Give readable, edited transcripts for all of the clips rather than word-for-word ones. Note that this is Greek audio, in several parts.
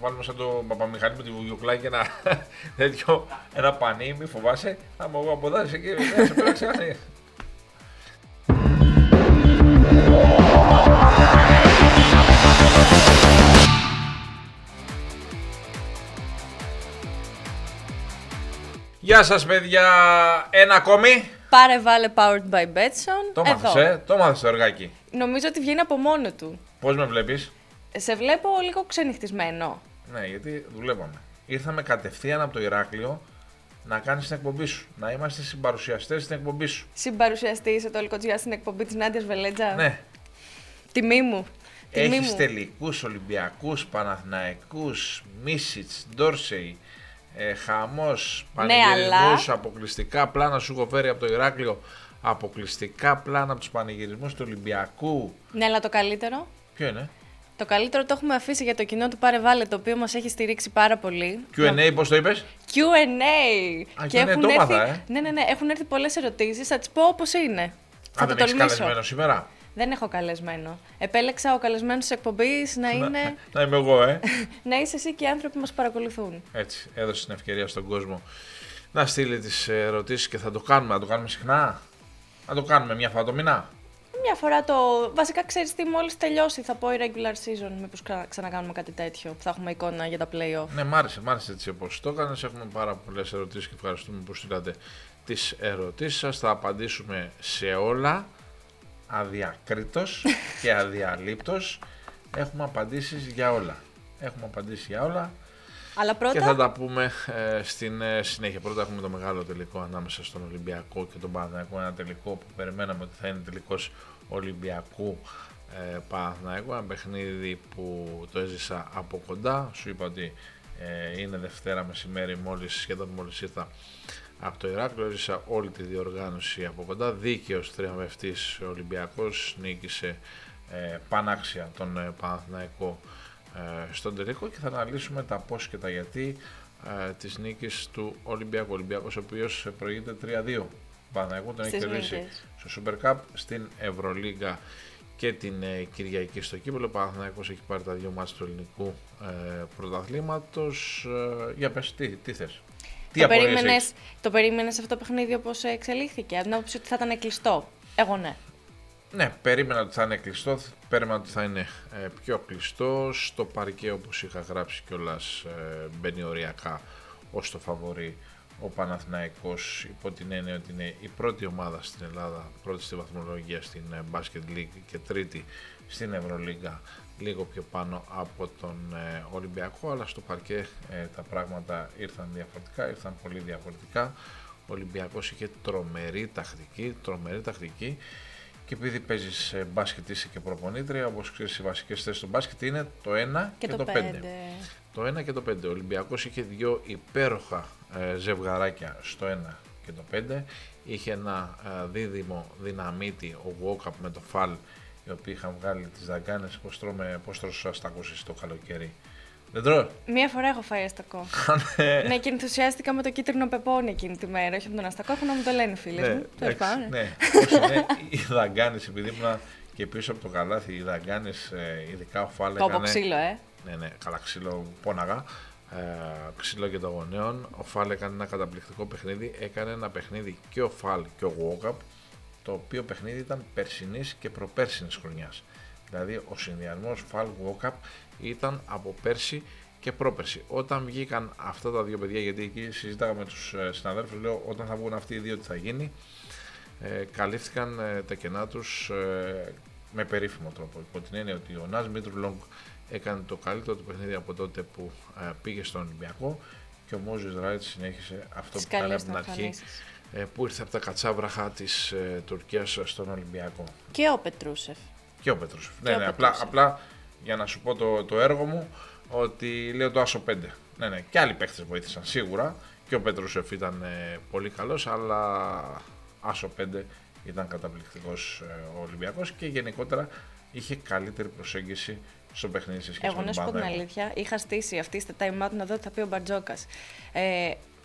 Θα βάλουμε σαν τον Παπαμηχανή με τη βουγιοκλάκη ένα τέτοιο, ένα πανί, μη φοβάσαι. Θα μου αποδάσεις εκεί, δεν σε πειράξει κανείς. Γεια σας παιδιά, ένα ακόμη. Πάρε βάλε powered by Betson. Το μάθες, το εργάκι. Νομίζω ότι βγαίνει από μόνο του. Πώς με βλέπεις? Σε βλέπω λίγο ξενυχτισμένο. Ναι, γιατί δουλεύαμε. Ήρθαμε κατευθείαν από το Ηράκλειο να κάνεις την εκπομπή σου. Να είμαστε συμπαρουσιαστές στην εκπομπή σου. Συμπαρουσιαστή είσαι, Τόλη Κοτζιά, στην εκπομπή της Νάντιας Βελέτζα. Ναι. Τιμή μου. Έχεις τελικούς, Ολυμπιακούς, Παναθηναϊκούς, Μίσιτς, Ντόρσεϊ. Χαμός, πανηγυρισμούς, ναι, αποκλειστικά πλάνα σου έχω φέρει από το Ηράκλειο. Αποκλειστικά πλάνα από τους πανηγυρισμούς του Ολυμπιακού. Ναι, αλλά το καλύτερο. Ποιο είναι? Το καλύτερο το έχουμε αφήσει για το κοινό του Πάρε Βάλε, το οποίο μας έχει στηρίξει πάρα πολύ. Q&A, πώς το είπες? Q&A. Α, και ναι, το μάθα, Ναι, έχουν έρθει πολλές ερωτήσεις, θα τις πω όπως είναι. Θα δεν έχεις καλεσμένο σήμερα? Δεν έχω καλεσμένο. Επέλεξα ο καλεσμένος της εκπομπής να είναι... Να είμαι εγώ, να είσαι εσύ και οι άνθρωποι που μας παρακολουθούν. Έτσι, έδωσε την ευκαιρία στον κόσμο να στείλει τις ερωτήσεις και θα το κάνουμε. Να το κάνουμε συχνά, να το κάνουμε μια φορά το μηνά. Μια φορά το... Βασικά ξέρεις τι, μόλις τελειώσει θα πω η regular season, μήπως ξανακάνουμε κάτι τέτοιο, που θα έχουμε εικόνα για τα play-off. Ναι, μ' άρεσε έτσι όπως το έκανες. Έχουμε πάρα πολλές ερωτήσεις και ευχαριστούμε που στείλατε τις ερωτήσεις σας. Θα απαντήσουμε σε όλα. Αδιακρίτως και αδιαλείπτως. Έχουμε απαντήσεις για όλα. Αλλά πρώτα... Και θα τα πούμε στην συνέχεια. Πρώτα έχουμε το μεγάλο τελικό ανάμεσα στον Ολυμπιακό και τον Παναθηναϊκό. Ένα τελικό που περιμέναμε ότι θα είναι τελικός Ολυμπιακού Παναθηναϊκού. Ένα παιχνίδι που το έζησα από κοντά. Σου είπα ότι είναι Δευτέρα μεσημέρι, σχεδόν μόλις ήρθα από το Ηράκλειο, έζησα όλη τη διοργάνωση από κοντά. Δίκαιος τριαμβευτής Ολυμπιακός, νίκησε πανάξια τον Παναθηναϊκό στον τελικό και θα αναλύσουμε τα πώς και τα γιατί της νίκης του Ολυμπιακού. Ολυμπιακός ο οποίος προηγείται 3-2. Παναθηναϊκό τον έχει κερδίσει στο Super Cup, στην Ευρωλίγκα και την Κυριακή στο Κύπελλο. Ο Παναθηναϊκός έχει πάρει τα δύο μάτς του ελληνικού πρωταθλήματος. Για πες, τι θες? Το περίμενες αυτό το παιχνίδι όπως εξελίχθηκε? Αν άποψη ότι θα ήταν κλειστό? Εγώ ναι. Ναι, περίμενα ότι θα είναι κλειστό. Περίμενα ότι θα είναι πιο κλειστό. Στο παρκέ, όπως είχα γράψει κιόλας, μπαίνει οριακά ως το φαβορί ο Παναθηναϊκός, υπό την έννοια ότι είναι η πρώτη ομάδα στην Ελλάδα, πρώτη στη βαθμολογία στην Μπάσκετ Λίγκ και τρίτη στην Ευρωλίγκα, λίγο πιο πάνω από τον Ολυμπιακό, αλλά στο παρκέ τα πράγματα ήρθαν πολύ διαφορετικά. Ο Ολυμπιακός είχε τρομερή τακτική και επειδή παίζεις μπάσκετ, είσαι και προπονήτρια, όπως ξέρεις οι βασικές θέσεις του μπάσκετ είναι το 1 και το 5. Το 1 και το 5. Ο Ολυμπιακός είχε δύο υπέροχα ζευγαράκια στο 1 και το 5. Είχε ένα δίδυμο δυναμίτη, ο Walkup με το Φαλ, οι οποίοι είχαν βγάλει τις δαγκάνες. Πώς τρώσα αστακώσεις το καλοκαίρι? Δεν τρώω. Μία φορά έχω φάει αστακό. Ναι, και ενθουσιάστηκα με το κίτρινο πεπόνι εκείνη τη μέρα. Όχι από τον αστακό, έχω να μου το λένε φίλες μου. Το ελπάνε. Ναι, οι δαγκάνες, επειδή ήμουν και πίσω από το καλάθι, οι δαγκάνες, ειδικά ο Φάλ. Το ξύλο, Ναι, καλά, ξύλο πόναγα. Ξύλο και των γονέων. Ο Φάλ έκανε ένα καταπληκτικό παιχνίδι. Έκανε ένα παιχνίδι και ο Φάλ και ο Walkup, το οποίο παιχνίδι ήταν περσινής και προπέρσινης χρονιάς. Δηλαδή ο συνδυασμός Φαλ Walkup ήταν από πέρσι και πρόπερσι. Όταν βγήκαν αυτά τα δύο παιδιά, γιατί εκεί συζήταγα με τους συναδέλφους, λέω όταν θα βγουν αυτοί οι δύο τι θα γίνει, καλύφθηκαν τα κενά τους με περίφημο τρόπο. Υπό την έννοια ότι ο Ναζ Μίτρου έκανε το καλύτερο του παιχνίδι από τότε που πήγε στον Ολυμπιακό και ο Μόζες Ράιτ συνέχισε αυτό που έκανε από την αρχή, που ήρθε από τα κατσάβραχα της Τουρκίας στον Ολυμπιακό. Και ο Πετρούσεφ. Απλά για να σου πω το έργο μου, ότι λέω το άσο 5. Ναι, και άλλοι παίχτες βοήθησαν σίγουρα και ο Πετρούσεφ ήταν πολύ καλός, αλλά άσο 5 ήταν καταπληκτικός ο Ολυμπιακός και γενικότερα είχε καλύτερη προσέγγιση στο παιχνίδι σε σχέση με τον Παναθηναϊκό. Εγώ να σου πω την αλήθεια, είχα στήσει αυτή στα time out να δω τι θα πει ο Μπαρτζόκας.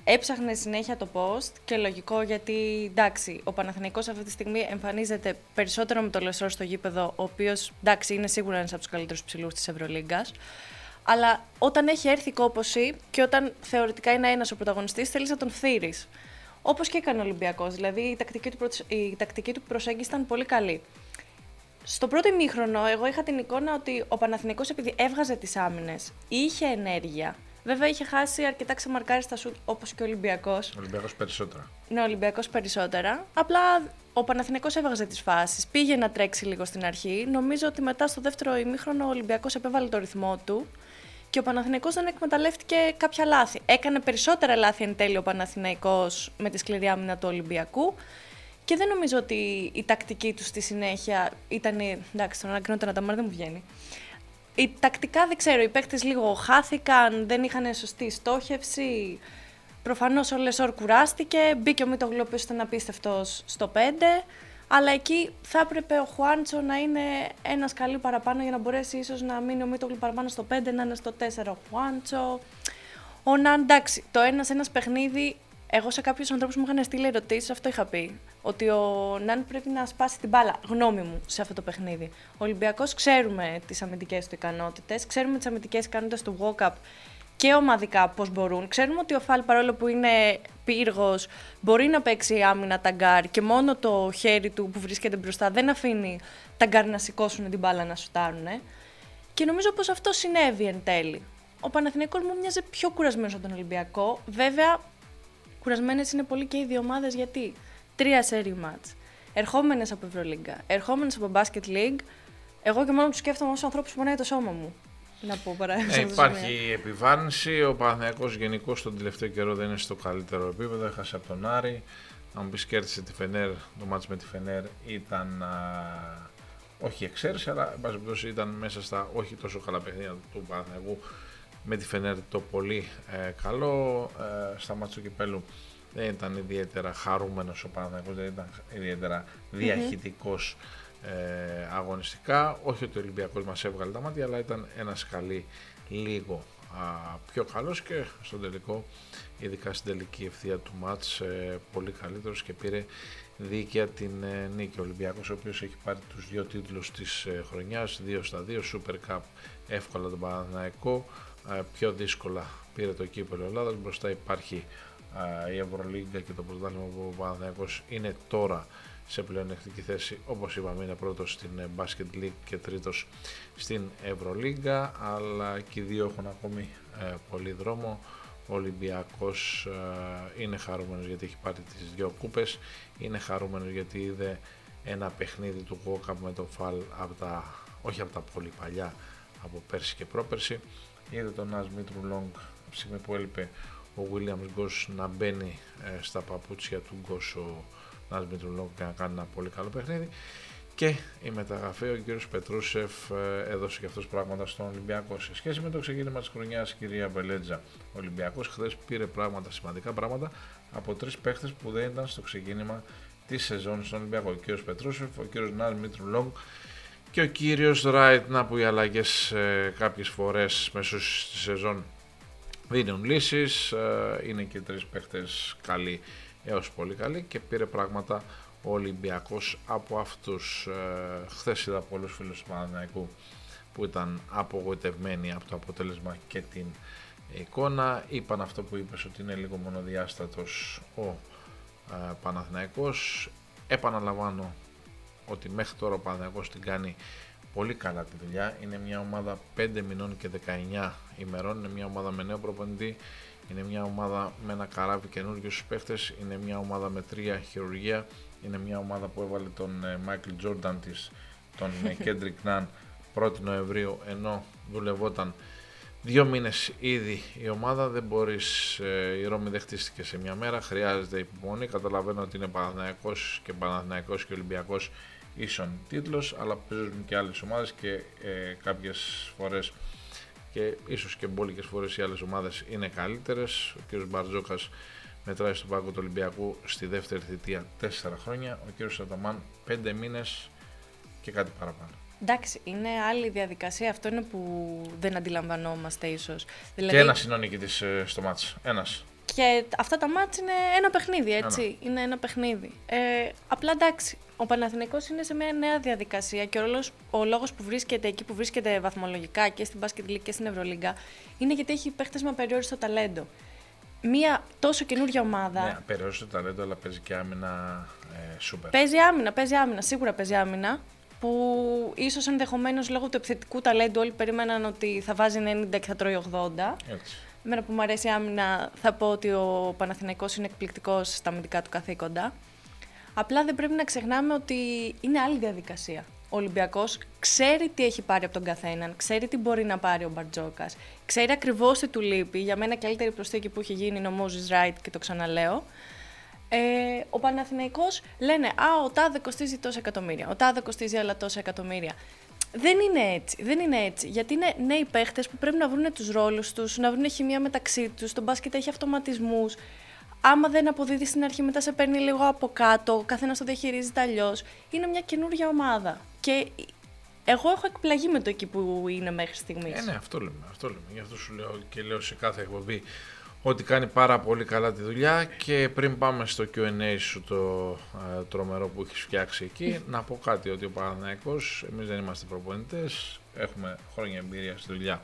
Έψαχνε συνέχεια το post και λογικό, γιατί εντάξει, ο Παναθηναϊκός αυτή τη στιγμή εμφανίζεται περισσότερο με το Λεσόρ στο γήπεδο, ο οποίος εντάξει είναι σίγουρα ένας από τους καλύτερους ψηλούς της Ευρωλίγκας. Αλλά όταν έχει έρθει κόποση και όταν θεωρητικά είναι ένας ο πρωταγωνιστής, θέλεις να τον φθείρεις. Όπως και έκανε ο Ολυμπιακός. Δηλαδή η τακτική του προσέγγιση ήταν πολύ καλή. Στο πρώτο ημίχρονο, εγώ είχα την εικόνα ότι ο Παναθηναϊκός, επειδή έβγαζε τις άμυνες, είχε ενέργεια. Βέβαια, είχε χάσει αρκετά ξεμαρκάριστα σουτ, όπως και ο Ολυμπιακός. Ο Ολυμπιακός περισσότερα. Απλά ο Παναθηναϊκός έβγαζε τις φάσεις. Πήγε να τρέξει λίγο στην αρχή. Νομίζω ότι μετά στο δεύτερο ημίχρονο ο Ολυμπιακός επέβαλε το ρυθμό του και ο Παναθηναϊκός δεν εκμεταλλεύτηκε κάποια λάθη. Έκανε περισσότερα λάθη εν τέλει ο Παναθηναϊκός με τη σκληρή άμυνα του Ολυμπιακού. Και δεν νομίζω ότι η τακτική του στη συνέχεια ήταν. Εντάξει, τον ανακρίνω τον Αταμάν, δεν μου βγαίνει. Η τακτικά δεν ξέρω, οι παίκτες λίγο χάθηκαν, δεν είχαν σωστή στόχευση. Προφανώς ο Λεσόρ κουράστηκε, μπήκε ο Μητογλου που ήταν απίστευτος στο 5. Αλλά εκεί θα έπρεπε ο Χουάντσο να είναι ένας καλή παραπάνω για να μπορέσει ίσως να μείνει ο Μητογλου παραπάνω στο 5, να είναι στο 4 ο Χουάντσο. Ο Ναν, εντάξει, το ένας παιχνίδι. Εγώ σε κάποιους ανθρώπους μου είχαν στείλει ερωτήσεις, αυτό είχα πει. Ότι ο Ναν πρέπει να σπάσει την μπάλα, γνώμη μου, σε αυτό το παιχνίδι. Ο Ολυμπιακός ξέρουμε τις αμυντικές του ικανότητες, ξέρουμε τις αμυντικές ικανότητες του Walkup και ομαδικά πώς μπορούν. Ξέρουμε ότι ο Φαλ, παρόλο που είναι πύργος, μπορεί να παίξει άμυνα ταγκάρ και μόνο το χέρι του που βρίσκεται μπροστά δεν αφήνει ταγκάρ να σηκώσουν την μπάλα να σουτάρουν. Και νομίζω πως αυτό συνέβη εν τέλει. Ο Παναθηναϊκός μου μοιάζει πιο κουρασμένος από τον Ολυμπιακό, βέβαια. Κουρασμένες είναι πολύ και οι δύο ομάδες γιατί 3 σέρι μάτς. Ερχόμενες από Ευρωλίγκα, ερχόμενες από Μπάσκετ Λίγκ. Εγώ και μόνο που σκέφτομαι ως ανθρώπους που πονάει το σώμα μου. Να πω παράδειγμα. Υπάρχει επιβάρυνση. Ο Παναθηναϊκός γενικώς τον τελευταίο καιρό δεν είναι στο καλύτερο επίπεδο. Έχασε από τον Άρη. Αν μου πεις κέρδισε τη Φενέρ, το μάτς με τη Φενέρ ήταν. Όχι εξαίρεση, αλλά εν πάση περιπτώσει ήταν μέσα στα όχι τόσο καλά παιχνίδια του Παναθηναϊκού. Με τη Φενέρ το πολύ καλό, στα μάτς του Κυπέλλου δεν ήταν ιδιαίτερα χαρούμενος ο Παναθηναϊκός, δεν ήταν ιδιαίτερα διαχυτικός αγωνιστικά. Όχι ότι ο Ολυμπιακός μας έβγαλε τα μάτια, αλλά ήταν ένα σκαλί λίγο πιο καλός και στον τελικό, ειδικά στην τελική ευθεία του μάτς, πολύ καλύτερος και πήρε δίκαια την νίκη. Ο Ολυμπιακός, ο οποίος έχει πάρει τους 2 τίτλους της χρονιάς, 2 στα 2, Super Cup εύκολα τον Παναθηναϊκό. Πιο δύσκολα πήρε το Κύπελλο Ελλάδος. Μπροστά υπάρχει η Ευρωλίγκα και το πρωτάθλημα που ο Παναθηναϊκός είναι τώρα σε πλεονεκτική θέση. Όπως είπαμε, είναι πρώτος στην Basket League και τρίτος στην Ευρωλίγκα. Αλλά και οι δύο έχουν ακόμη πολύ δρόμο. Ο Ολυμπιακός είναι χαρούμενος γιατί έχει πάρει τις 2 κούπες. Είναι χαρούμενος γιατί είδε ένα παιχνίδι του Walkup με το Φαλ, όχι από τα πολύ παλιά, από πέρσι και πρόπερσι. Είδε τον Ναζ Μίτρου Λόγκ, ψήμε που έλειπε ο Βίλιαμς Γκος, να μπαίνει στα παπούτσια του Γκος ο Ναζ Μίτρου Λόγκ και να κάνει ένα πολύ καλό παιχνίδι. Και η μεταγραφή, ο κύριος Πετρούσεφ έδωσε και αυτός πράγματα στον Ολυμπιακό. Σε σχέση με το ξεκίνημα της χρονιάς, κυρία Βελέτζα, ο Ολυμπιακός χθες πήρε σημαντικά πράγματα από 3 παίχτες που δεν ήταν στο ξεκίνημα της σεζόν στον Ολυμπιακό. Ο κύριος Πετρούσεφ, ο κύριος Ναντ Μίτρου Λόγκ και ο κύριος Ράιτ, να που οι αλλαγές κάποιες φορές μέσω στη σεζόν δίνουν λύσεις, είναι και 3 παίχτες καλοί έως πολύ καλοί και πήρε πράγματα ο Ολυμπιακός από αυτούς. Χθες είδα πολλούς φίλους του Παναθηναϊκού που ήταν απογοητευμένοι από το αποτέλεσμα και την εικόνα. Είπαν αυτό που είπες, ότι είναι λίγο μονοδιάστατος ο Παναθηναϊκός. Επαναλαμβάνω ότι μέχρι τώρα ο Παναθηναϊκός την κάνει πολύ καλά τη δουλειά. Είναι μια ομάδα 5 μηνών και 19 ημερών, είναι μια ομάδα με νέο προπονητή, είναι μια ομάδα με ένα καράβι καινούριους παίχτες, είναι μια ομάδα με 3 χειρουργεία, είναι μια ομάδα που έβαλε τον Μάικλ Τζόρνταν της, τον Κέντρικ Ναν 1η Νοεμβρίου, ενώ δουλευόταν 2 μήνες ήδη η ομάδα. Δεν μπορείς, η Ρώμη δεν χτίστηκε σε μια μέρα, χρειάζεται υπομονή. Καταλαβαίνω ότι είναι Παναθηναϊκός και Ολυμπιακός ίσον τίτλος, αλλά παίζουν και άλλες ομάδες και κάποιες φορές και ίσως και μπόλικες φορές οι άλλες ομάδες είναι καλύτερες. Ο κ. Μπαρτζόκας μετράει στον πάγκο του Ολυμπιακού στη δεύτερη θητεία 4 χρόνια, ο κ. Αταμάν 5 μήνες και κάτι παραπάνω. Εντάξει, είναι άλλη διαδικασία, αυτό είναι που δεν αντιλαμβανόμαστε ίσως. Δηλαδή... Και ένας είναι ο νικητής στο μάτς, ένας. Και αυτά τα μάτς είναι ένα παιχνίδι, έτσι, είναι ένα παιχνίδι. Απλά εντάξει, ο Ο Παναθηναϊκός είναι σε μια νέα διαδικασία και ο λόγος που βρίσκεται εκεί που βρίσκεται βαθμολογικά και στην Μπάσκετ Λίγκ και στην Ευρωλίγκα είναι γιατί έχει παίχτες με απεριόριστο ταλέντο. Μια τόσο καινούργια ομάδα. Ναι, απεριόριστο ταλέντο, αλλά παίζει και άμυνα σούπερ. Παίζει άμυνα, σίγουρα παίζει άμυνα. Που ίσως ενδεχομένως λόγω του επιθετικού ταλέντου όλοι περίμεναν ότι θα βάζει 90 και θα τρώει 80. Έτσι. Εμένα που μου αρέσει η άμυνα θα πω ότι ο Παναθηναϊκός είναι εκπληκτικός στα αμυντικά του καθήκοντα. Απλά δεν πρέπει να ξεχνάμε ότι είναι άλλη διαδικασία. Ο Ολυμπιακός ξέρει τι έχει πάρει από τον καθέναν, ξέρει τι μπορεί να πάρει ο Μπαρτζόκας, ξέρει ακριβώς τι του λείπει. Για μένα καλύτερη προσθήκη που έχει γίνει είναι ο Μόζες Ράιτ και το ξαναλέω. Ο Παναθηναϊκός λένε «Α, ο τάδε κοστίζει τόσα εκατομμύρια, ο τάδε κοστίζει άλλα τόσα εκατομμύρια». Δεν είναι έτσι, γιατί είναι νέοι παίχτες που πρέπει να βρουν τους ρόλους τους, να βρουν χημεία μεταξύ τους, το μπάσκετ έχει αυτοματισμούς. Άμα δεν αποδίδει στην αρχή, μετά σε παίρνει λίγο από κάτω, ο καθένας το διαχειρίζεται αλλιώς. Είναι μια καινούργια ομάδα και εγώ έχω εκπλαγεί με το εκεί που είναι μέχρι στιγμής. Ναι, αυτό λέμε. Γι' αυτό σου λέω και λέω σε κάθε εκπομπή ότι κάνει πάρα πολύ καλά τη δουλειά και πριν πάμε στο Q&A σου το τρομερό που έχεις φτιάξει εκεί, να πω κάτι, ότι ο Παναθηναϊκός, εμείς δεν είμαστε προπονητές, έχουμε χρόνια εμπειρία στη δουλειά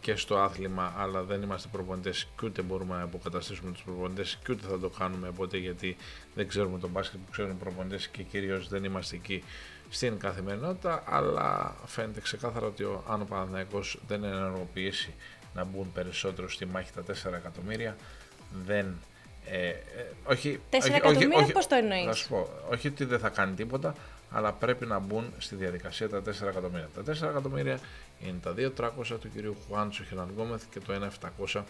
και στο άθλημα, αλλά δεν είμαστε προπονητές και ούτε μπορούμε να αποκαταστήσουμε τους προπονητές και ούτε θα το κάνουμε ποτέ, γιατί δεν ξέρουμε τον μπάσκετ που ξέρουν οι προπονητές και κυρίως δεν είμαστε εκεί στην καθημερινότητα, αλλά φαίνεται ξεκάθαρα ότι αν ο Παναθηναϊκός δεν ενεργοποιήσει να μπουν περισσότερο στη μάχη τα 4 εκατομμύρια, δεν... όχι, 4 εκατομμύρια πώς το εννοείς? Θα σου πω, όχι ότι δεν θα κάνει τίποτα, αλλά πρέπει να μπουν στη διαδικασία τα 4 εκατομμύρια. Τα 4 εκατομμύρια είναι τα 2.300 του κυρίου Χουάντσο Χελανγκόμεθ και το 1.700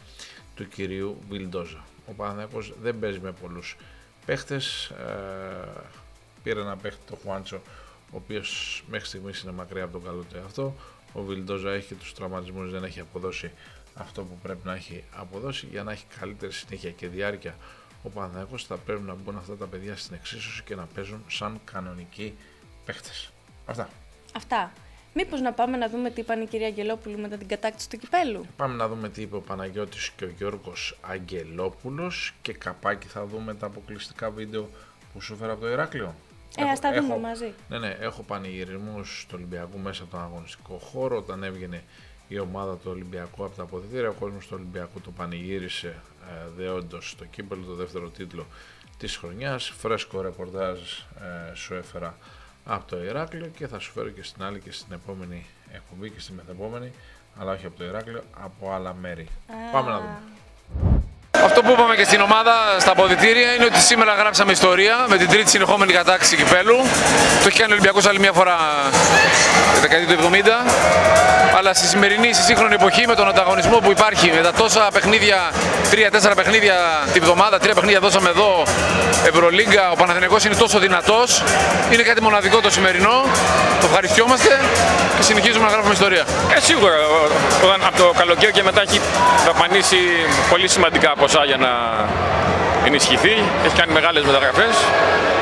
του κυρίου Βιλντόζα. Ο Παναθηναϊκός δεν παίζει με πολλούς παίχτες. Πήρε ένα παίχτη, το Χουάντσο, ο οποίος μέχρι στιγμής είναι μακριά από τον καλό του εαυτό. Ο Βιλντόζα έχει τους τραυματισμούς, δεν έχει αποδώσει αυτό που πρέπει να έχει αποδώσει. Για να έχει καλύτερη συνέχεια και διάρκεια ο Παναθηναϊκός θα πρέπει να μπουν αυτά τα παιδιά στην εξίσωση και να παίζουν σαν κανονικοί παίχτες. Αυτά. Μήπως να πάμε να δούμε τι είπαν η κυρία Αγγελόπουλου μετά την κατάκτηση του κυπέλλου. Πάμε να δούμε τι είπε ο Παναγιώτης και ο Γιώργος Αγγελόπουλος και καπάκι θα δούμε τα αποκλειστικά βίντεο που σου έφερα από το Ηράκλειο. Ας τα δούμε μαζί. Ναι, έχω πανηγυρισμούς του Ολυμπιακού μέσα από τον αγωνιστικό χώρο. Όταν έβγαινε η ομάδα του Ολυμπιακού από τα αποδυτήρια, ο κόσμος του Ολυμπιακού το πανηγύρισε δεόντως το κύπελλο, το δεύτερο τίτλο της χρονιάς. Φρέσκο ρεπορτάζ σου έφερα από το Ηράκλειο και θα σου φέρω και στην άλλη και στην επόμενη εκπομπή και στη μεθεπόμενη, αλλά όχι από το Ηράκλειο, από άλλα μέρη. Πάμε να δούμε. Αυτό που είπαμε και στην ομάδα στα αποδυτήρια είναι ότι σήμερα γράψαμε ιστορία με την τρίτη συνεχόμενη κατάκτηση κυπέλλου. Το έχει κάνει ο Ολυμπιακός άλλη μια φορά τη δεκαετία του 70. Αλλά στη σημερινή, στη σύγχρονη εποχή, με τον ανταγωνισμό που υπάρχει, με τα τόσα παιχνίδια, 3-4 παιχνίδια την εβδομάδα, 3 παιχνίδια δώσαμε εδώ, Ευρωλίγκα, ο Παναθηναϊκός είναι τόσο δυνατός. Είναι κάτι μοναδικό το σημερινό. Το ευχαριστιόμαστε και συνεχίζουμε να γράφουμε ιστορία. Σίγουρα, όταν από το καλοκαίρι και μετά έχει δαπανίσει πολύ σημαντικά για να ενισχυθεί, έχει κάνει μεγάλες μεταγραφές,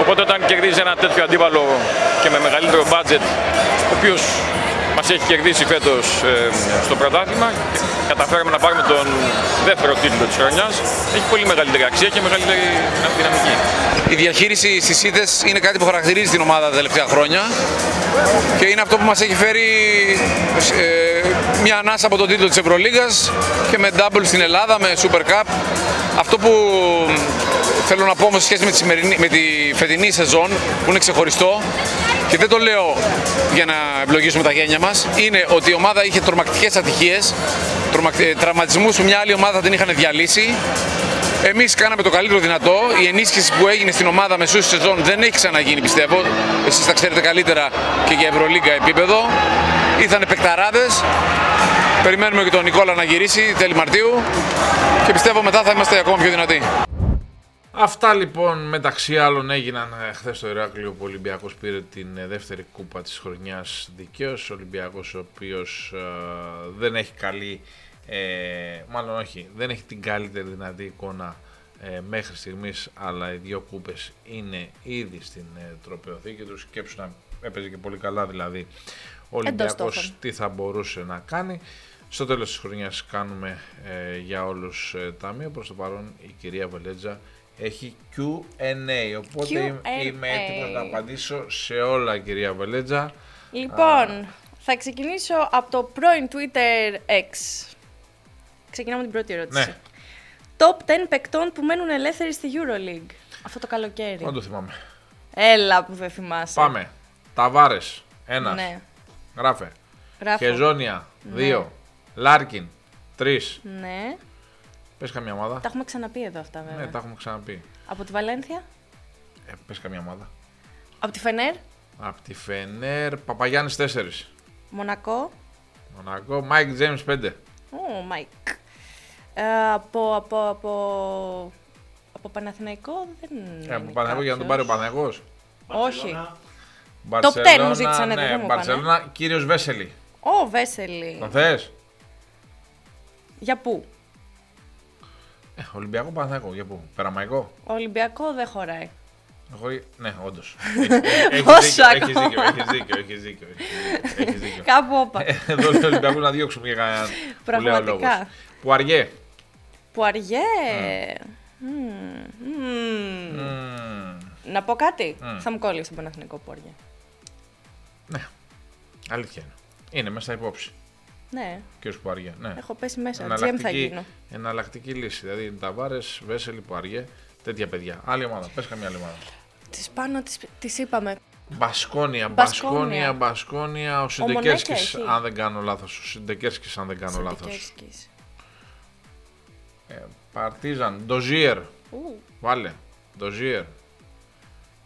οπότε όταν κερδίζει ένα τέτοιο αντίπαλο και με μεγαλύτερο budget, ο οποίος μας έχει κερδίσει φέτος στο πρωτάθλημα, καταφέραμε να πάρουμε τον δεύτερο τίτλο της χρονιάς, έχει πολύ μεγαλύτερη αξία και μεγαλύτερη δυναμική. Η διαχείριση στις ήττες είναι κάτι που χαρακτηρίζει την ομάδα τα τελευταία χρόνια και είναι αυτό που μας έχει φέρει μια ανάσα από τον τίτλο της Ευρωλίγκας και με double στην Ελλάδα, με Super Cup. Αυτό που θέλω να πω όμως σχέση με τη φετινή σεζόν που είναι ξεχωριστό και δεν το λέω για να ευλογήσουμε τα γένια μας, είναι ότι η ομάδα είχε τρομακτικές ατυχίες, τραυματισμούς που μια άλλη ομάδα την είχαν διαλύσει. Εμείς κάναμε το καλύτερο δυνατό. Η ενίσχυση που έγινε στην ομάδα μεσού στη σεζόν δεν έχει ξαναγίνει, πιστεύω. Εσείς τα ξέρετε καλύτερα και για Ευρωλίγκα επίπεδο. Ήρθανε παικταράδες. Περιμένουμε και τον Νικόλα να γυρίσει τέλη Μαρτίου και πιστεύω μετά θα είμαστε ακόμα πιο δυνατοί. Αυτά λοιπόν μεταξύ άλλων έγιναν χθες στο Ηράκλειο που ο Ολυμπιακός πήρε την δεύτερη κούπα της χρονιάς δικαίως. Ο Ολυμπιακός ο οποίος δεν έχει καλή... δεν έχει την καλύτερη δυνατή εικόνα μέχρι στιγμής, αλλά οι δύο κούπες είναι ήδη στην τροπαιοθήκη τους. Σκέψου να έπαιζε και πολύ καλά δηλαδή ο Ολυμπιακός τι θα μπορούσε να κάνει. Στο τέλος της χρονιάς κάνουμε για όλους ταμείο. Προς το παρόν η κυρία Βελέτζα Έχει Q&A, οπότε Q&A. Είμαι έτοιμος να απαντήσω σε όλα, κυρία Βελέτζα. Λοιπόν, θα ξεκινήσω από το πρώην Twitter X. Ξεκινάμε την πρώτη ερώτηση. Ναι. Top 10 παικτών που μένουν ελεύθεροι στη EuroLeague. Αυτό το καλοκαίρι. Δεν το θυμάμαι. Έλα που δεν θυμάσαι. Πάμε. Ταβάρες, 1. Ναι. Γράφε. Γράφω. Χεζόνια, 2. Ναι. Λάρκιν, 3. Ναι. Πες καμία ομάδα. Τα έχουμε ξαναπεί εδώ αυτά, βέβαια. Ναι, τα έχουμε ξαναπεί. Από τη Βαλένθια. Πες καμία ομάδα. Από τη Φενέρ. Από τη Φενέρ, Παπαγιάννης 4. Μονακό. Μονακό, Μάικ Τζέιμς 5. Ω, Μάικ. Από Παναθηναϊκό δεν είναι. Από Παναθηναϊκό για να τον πάρει ο Παναθηναϊκός. Όχι. Top 10 μου ζήτησαν, ναι, μου Μπαρσελόνα, κύριος Βέσελη. Ω, Βέσελη. Τον θες. Για πού. Ολυμπιακό, Παναθηναϊκό, για πού. Περαμαϊκό. Ολυμπιακό δεν χωράει. Ναι, όντως. Έχεις δίκιο. Κάπου όπα. Εδώ στους Ολυμπιακούς να διώξουμε για κανέναν που λέει ο λόγος. Πουαριέ. Πουαριέ. Να πω κάτι. Θα μου κόλλησε τον Παναθηναϊκό Πουαριέ. Ναι. Αλήθεια είναι. Είναι μέσα υπόψη. Ναι. Κύριος Πουαριέ. Έχω πέσει μέσα. GM θα γίνω. Εναλλακτική λύση. Δηλαδή Ταβάρες, Βέσελη, Πουαριέ. Τέτοια παιδιά. Άλλη ομάδα. Πες καμία άλλη ομάδα. Τις πάνω τις είπαμε. Μπασκόνια. Ο Σεντεκέρσκης, αν δεν κάνω λάθος. Παρτίζαν. Ντόζιερ. Βάλε. Ντόζιερ.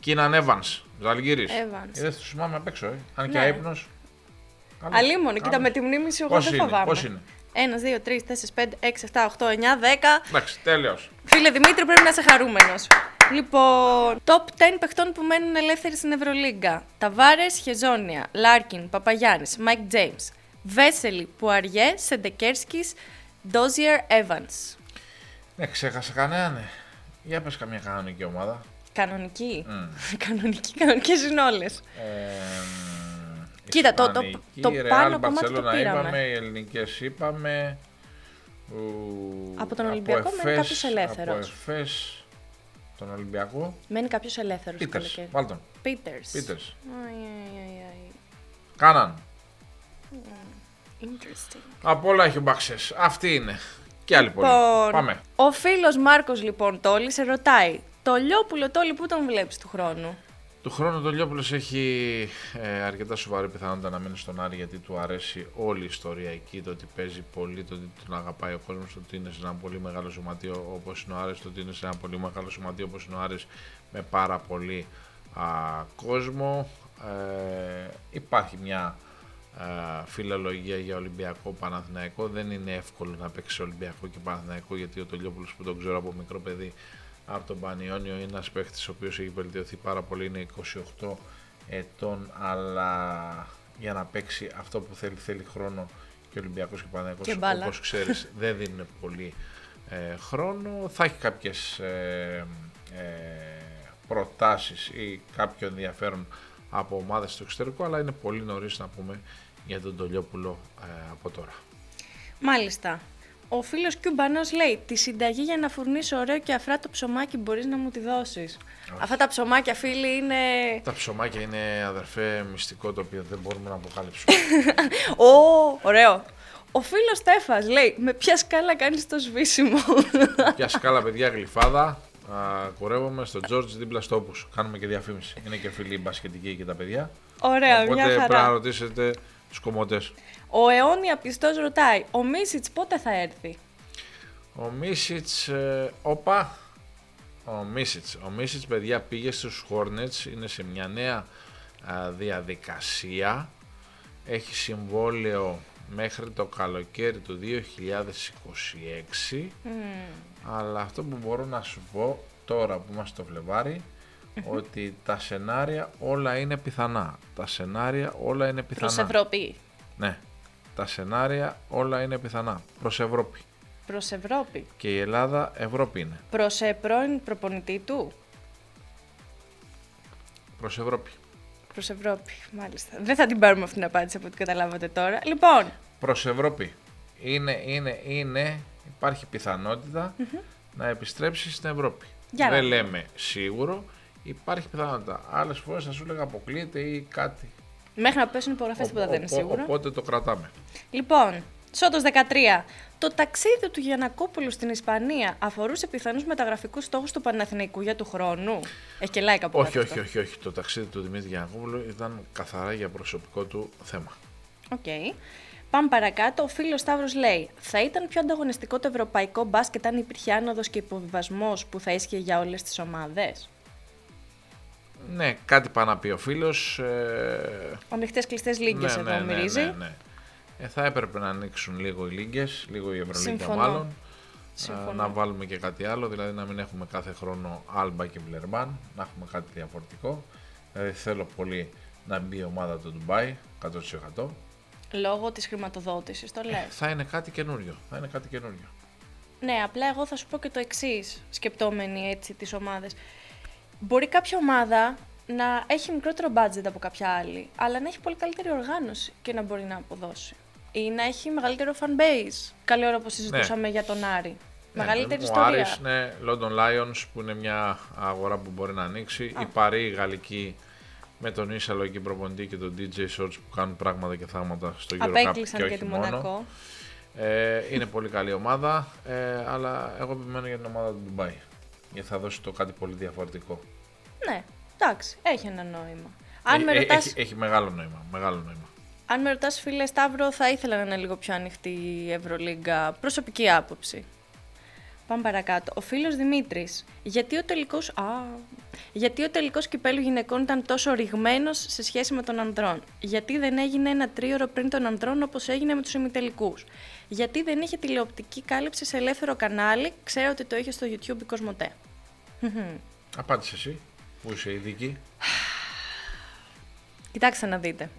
Κίναν Έβανς. Ζαλγίρις. Δεν τους θυμάμαι απ' έξω. Αν και αείπνος. Αλίμονο. Κοίτα με τη μνήμη σου εγώ δεν φοβάμαι. Πώς είναι. 1, 2, 3, 4, 5, 6, 7, 8, 9, 10. Εντάξει, τέλειος. Φίλε Δημήτρη, πρέπει να είσαι χαρούμενος. Λοιπόν, top 10 παιχτών που μένουν ελεύθεροι στην Ευρωλίγκα. Ταβάρες, Χεζόνια, Λάρκιν, Παπαγιάννης, Μάικ Τζέιμς, Βέσελη, Πουαριέ, Σεντεκέρσκης, Ντόζιερ, Έβανς. Ναι, ξέχασα κανέναν. Ναι. Για πες καμία κανονική ομάδα. Κανονική. Κανονικές είναι όλες. Κοίτα, το πάνω κομμάτι το πήραμε. Οι ελληνικές είπαμε. Από τον Ολυμπιακό μένει κάποιος ελεύθερος. Από Εφές, τον Ολυμπιακό. Μένει κάποιος ελεύθερος. Πίτερς, βάλ' τον. Πίτερς. Κάναν. Από όλα έχει μπαξές. Αυτή είναι. Και άλλοι πολλοί. Πάμε. Ο φίλος Μάρκος, λοιπόν, Τόλη, σε ρωτάει. Τελειόπουλο, Τόλη, πού τον βλέπεις του χρόνου. Του χρόνου ο Τελειόπουλος έχει αρκετά σοβαρή πιθανότητα να μείνει στον Άρη, γιατί του αρέσει όλη η ιστορία εκεί, το ότι παίζει πολύ, το ότι τον αγαπάει ο κόσμος, το ότι είναι σε ένα πολύ μεγάλο σωματείο όπως είναι ο Άρης, το ότι είναι σε ένα πολύ μεγάλο σωματείο όπως είναι ο Άρης με πάρα πολύ κόσμο. Υπάρχει μια φιλολογία για Ολυμπιακό Παναθηναϊκό, δεν είναι εύκολο να παίξει Ολυμπιακό και Παναθηναϊκό, γιατί ο Τελειόπουλος που τον ξέρω από μικρό παιδί από τον Πανιόνιο είναι ένας παίχτης ο οποίος έχει βελτιωθεί πάρα πολύ, είναι 28 ετών, αλλά για να παίξει αυτό που θέλει χρόνο, και Ολυμπιακός και Παναθηναϊκός, όπως ξέρεις, δεν δίνουν πολύ χρόνο. Θα έχει κάποιες προτάσεις ή κάποιο ενδιαφέρον από ομάδες στο εξωτερικό, αλλά είναι πολύ νωρίς να πούμε για τον Τελειόπουλο από τώρα. Μάλιστα. Ο φίλος Κιουμπανός λέει: τη συνταγή για να φουρνίσω ωραίο και αφράτο ψωμάκι μπορείς να μου τη δώσεις. Όχι. Αυτά τα ψωμάκια, φίλοι, είναι. Τα ψωμάκια είναι, αδερφέ, μυστικό το οποίο δεν μπορούμε να αποκαλύψουμε. Ωραίο. Ο φίλος Στέφας λέει: με ποια σκάλα κάνεις το σβήσιμο. Ποια σκάλα, παιδιά, γλυφάδα. Κουρεύομαι στο Τζόρτζ δίπλα στο Όπους. Κάνουμε και διαφήμιση. Είναι και φίλοι μπασκετικοί και τα παιδιά. Ωραία, οπότε μια χαρά. Πρέπει να ρωτήσετε. Ο αιώνια πιστός ρωτάει, ο Μίσιτς πότε θα έρθει. Ο Μίσιτς, παιδιά, πήγε στους Hornets, είναι σε μια νέα διαδικασία. Έχει συμβόλαιο μέχρι το καλοκαίρι του 2026. Αλλά αυτό που μπορώ να σου πω τώρα που είμαστε στο Φλεβάρι, ότι τα σενάρια όλα είναι πιθανά. Προς Ευρώπη. Ναι. Τα σενάρια όλα είναι πιθανά. Προς Ευρώπη. Και η Ελλάδα Ευρώπη είναι. Προς πρώην προπονητή του. Προς Ευρώπη, μάλιστα. Δεν θα την πάρουμε αυτή την απάντηση από ό,τι καταλάβατε τώρα. Λοιπόν. Προς Ευρώπη. Υπάρχει πιθανότητα να επιστρέψει στην Ευρώπη. Δεν λέμε σίγουρο. Υπάρχει πιθανότητα. Άλλες φορές θα σου έλεγα αποκλείεται ή κάτι. Μέχρι να πέσουν οι υπογραφές τίποτα δεν είναι σίγουρο. Οπότε το κρατάμε. Λοιπόν, Σότος 13. Το ταξίδι του Γιαννακόπουλου στην Ισπανία αφορούσε πιθανούς μεταγραφικούς στόχους του Παναθηναϊκού για του χρόνου. Έχει και like από όχι, όχι, όχι, όχι. Το ταξίδι του Δημήτρη Γιαννακόπουλου ήταν καθαρά για προσωπικό του θέμα. Οκ. Okay. Πάμε παρακάτω. Ο φίλος Σταύρος λέει: θα ήταν πιο ανταγωνιστικό το ευρωπαϊκό μπάσκετ αν υπήρχε άνοδος και υποβιβασμός που θα ίσχυε για όλες τις ομάδες. Ναι, κάτι πάει να πει ο φίλος. Ανοιχτές κλειστές λίγκες ναι, εδώ ναι, μυρίζει. Ναι, ναι, ναι. Θα έπρεπε να ανοίξουν λίγο οι λίγκες, λίγο η Ευρωλίγκα μάλλον. Συμφωνώ. Να βάλουμε και κάτι άλλο, δηλαδή να μην έχουμε κάθε χρόνο Άλμπα και Βλερμπάν, να έχουμε κάτι διαφορετικό. Δηλαδή θέλω πολύ να μπει η ομάδα του Ντουμπάι, 100%. Λόγω της χρηματοδότησης, το λες. Θα είναι κάτι καινούριο, θα είναι κάτι καινούριο. Ναι, απλά εγώ θα σου πω και το εξής, σκεπτόμενοι έτσι τις ομάδες. Μπορεί κάποια ομάδα να έχει μικρότερο budget από κάποια άλλη, αλλά να έχει πολύ καλύτερη οργάνωση και να μπορεί να αποδώσει. Ή να έχει μεγαλύτερο fan base. Καλή ώρα που συζητούσαμε ναι. για τον Άρη. Ναι, μεγαλύτερη ναι, ιστορία. Ο Άρης είναι London Lions που είναι μια αγορά που μπορεί να ανοίξει. Η Παρή, η γαλλική με τον Ίσα λογική προπονητή και τον DJ Shorts που κάνουν πράγματα και θάματα στο Euro Cup. Απέκλεισαν και τη Μονακό. Είναι πολύ καλή ομάδα, αλλά εγώ επιμένω για την ομάδα του Ντουμπάι. Γιατί θα δώσει το κάτι πολύ διαφορετικό. Ναι, εντάξει, έχει ένα νόημα. Αν με ρωτάς... έχει μεγάλο νόημα, μεγάλο νόημα. Αν με ρωτάς φίλε Σταύρο, θα ήθελα να είναι λίγο πιο ανοιχτή η Ευρωλίγκα. Προσωπική άποψη. Πάμε παρακάτω. Ο φίλος Δημήτρης. Γιατί ο τελικός κυπέλλου γυναικών ήταν τόσο ρηγμένος σε σχέση με τον ανδρών. Γιατί δεν έγινε ένα τρίωρο πριν των ανδρών όπως έγινε με τους ημιτελικούς. Γιατί δεν είχε τηλεοπτική κάλυψη σε ελεύθερο κανάλι. Ξέρω ότι το είχε στο YouTube η Κοσμοτέ. Απάντησε εσύ που είσαι ειδική. Κοιτάξτε να δείτε.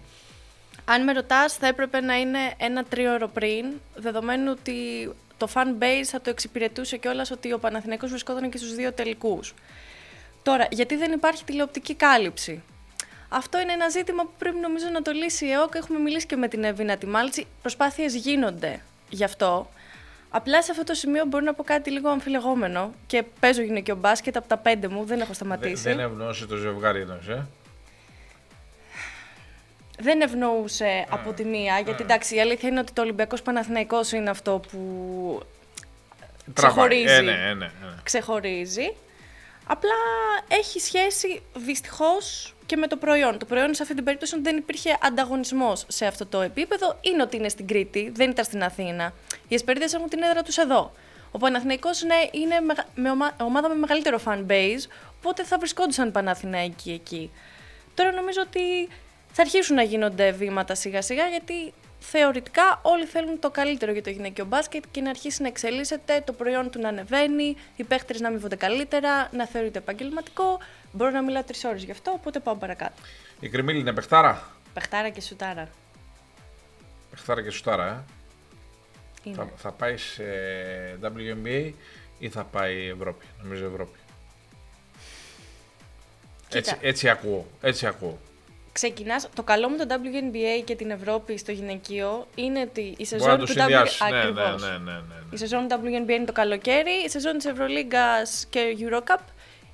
Αν με ρωτάς θα έπρεπε να είναι ένα τρίωρο πριν, δεδομένου ότι... το fan base θα το εξυπηρετούσε κιόλας ότι ο Παναθηναϊκός βρισκόταν και στους δύο τελικούς. Τώρα, γιατί δεν υπάρχει τηλεοπτική κάλυψη. Αυτό είναι ένα ζήτημα που πρέπει νομίζω να το λύσει η ΕΟΚ. Έχουμε μιλήσει και με την Εβίνα Τιμάλτση. Προσπάθειες γίνονται γι' αυτό. Απλά σε αυτό το σημείο μπορώ να πω κάτι λίγο αμφιλεγόμενο. Και παίζω γυναικείο μπάσκετ από τα 5 μου, δεν έχω σταματήσει. Δεν ευνοούσε το ζευγάρι ενός, Δεν ευνοούσε από τη μία, γιατί εντάξει, η αλήθεια είναι ότι το Ολυμπιακός Παναθηναϊκός είναι αυτό που ξεχωρίζει. Ξεχωρίζει. Απλά έχει σχέση δυστυχώς και με το προϊόν. Το προϊόν σε αυτή την περίπτωση δεν υπήρχε ανταγωνισμός σε αυτό το επίπεδο. Είναι ότι είναι στην Κρήτη, δεν ήταν στην Αθήνα. Οι Εσπερίδες έχουν την έδρα τους εδώ. Ο Παναθηναϊκός ναι, είναι ομάδα με μεγαλύτερο fan base, οπότε θα βρισκόντουσαν Παναθηναϊκοί εκεί. Τώρα νομίζω ότι... θα αρχίσουν να γίνονται βήματα σιγά σιγά, γιατί θεωρητικά όλοι θέλουν το καλύτερο για το γυναικείο μπάσκετ και να αρχίσει να εξελίσσεται, το προϊόν του να ανεβαίνει, οι παίχτες να αμοιβούνται καλύτερα, να θεωρείται επαγγελματικό. Μπορώ να μιλάω 3 ώρες γι' αυτό, οπότε πάω παρακάτω. Η Κρυμίλη είναι παιχτάρα. Παιχτάρα και σουτάρα. Παιχτάρα και σουτάρα, είναι. Θα πάει σε WNBA ή θα πάει Ευρώπη, νομίζω Ευρώπη. Έτσι ακούω. Ξεκινάς, το καλό μου το WNBA και την Ευρώπη στο γυναικείο είναι ότι η σεζόν του Η σεζόν του WNBA είναι το καλοκαίρι, η σεζόν της Ευρωλίγκας και Eurocup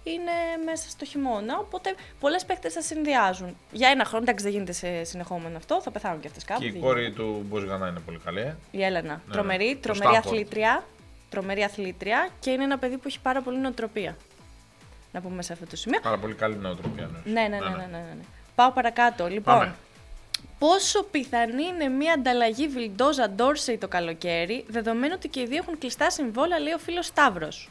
είναι μέσα στο χειμώνα, οπότε πολλές παίκτες θα συνδυάζουν. Για ένα χρόνο, εντάξει δεν γίνεται σε συνεχόμενο αυτό, θα πεθάνουν και αυτές κάπου. Και η κόρη του Μποζγανά είναι πολύ καλή. Η Έλενα, τρομερή αθλήτρια και είναι ένα παιδί που έχει πάρα πολύ νοοτροπία. Να πούμε σε αυτό το σημείο. Πάρα πολύ καλή νοοτροπία. Ναι. Πάω παρακάτω. Λοιπόν, πάμε. Πόσο πιθανή είναι μια ανταλλαγή Βιλντόζα Ντόρσεϊ το καλοκαίρι, δεδομένου ότι και οι δύο έχουν κλειστά συμβόλαια, λέει ο φίλος Σταύρος.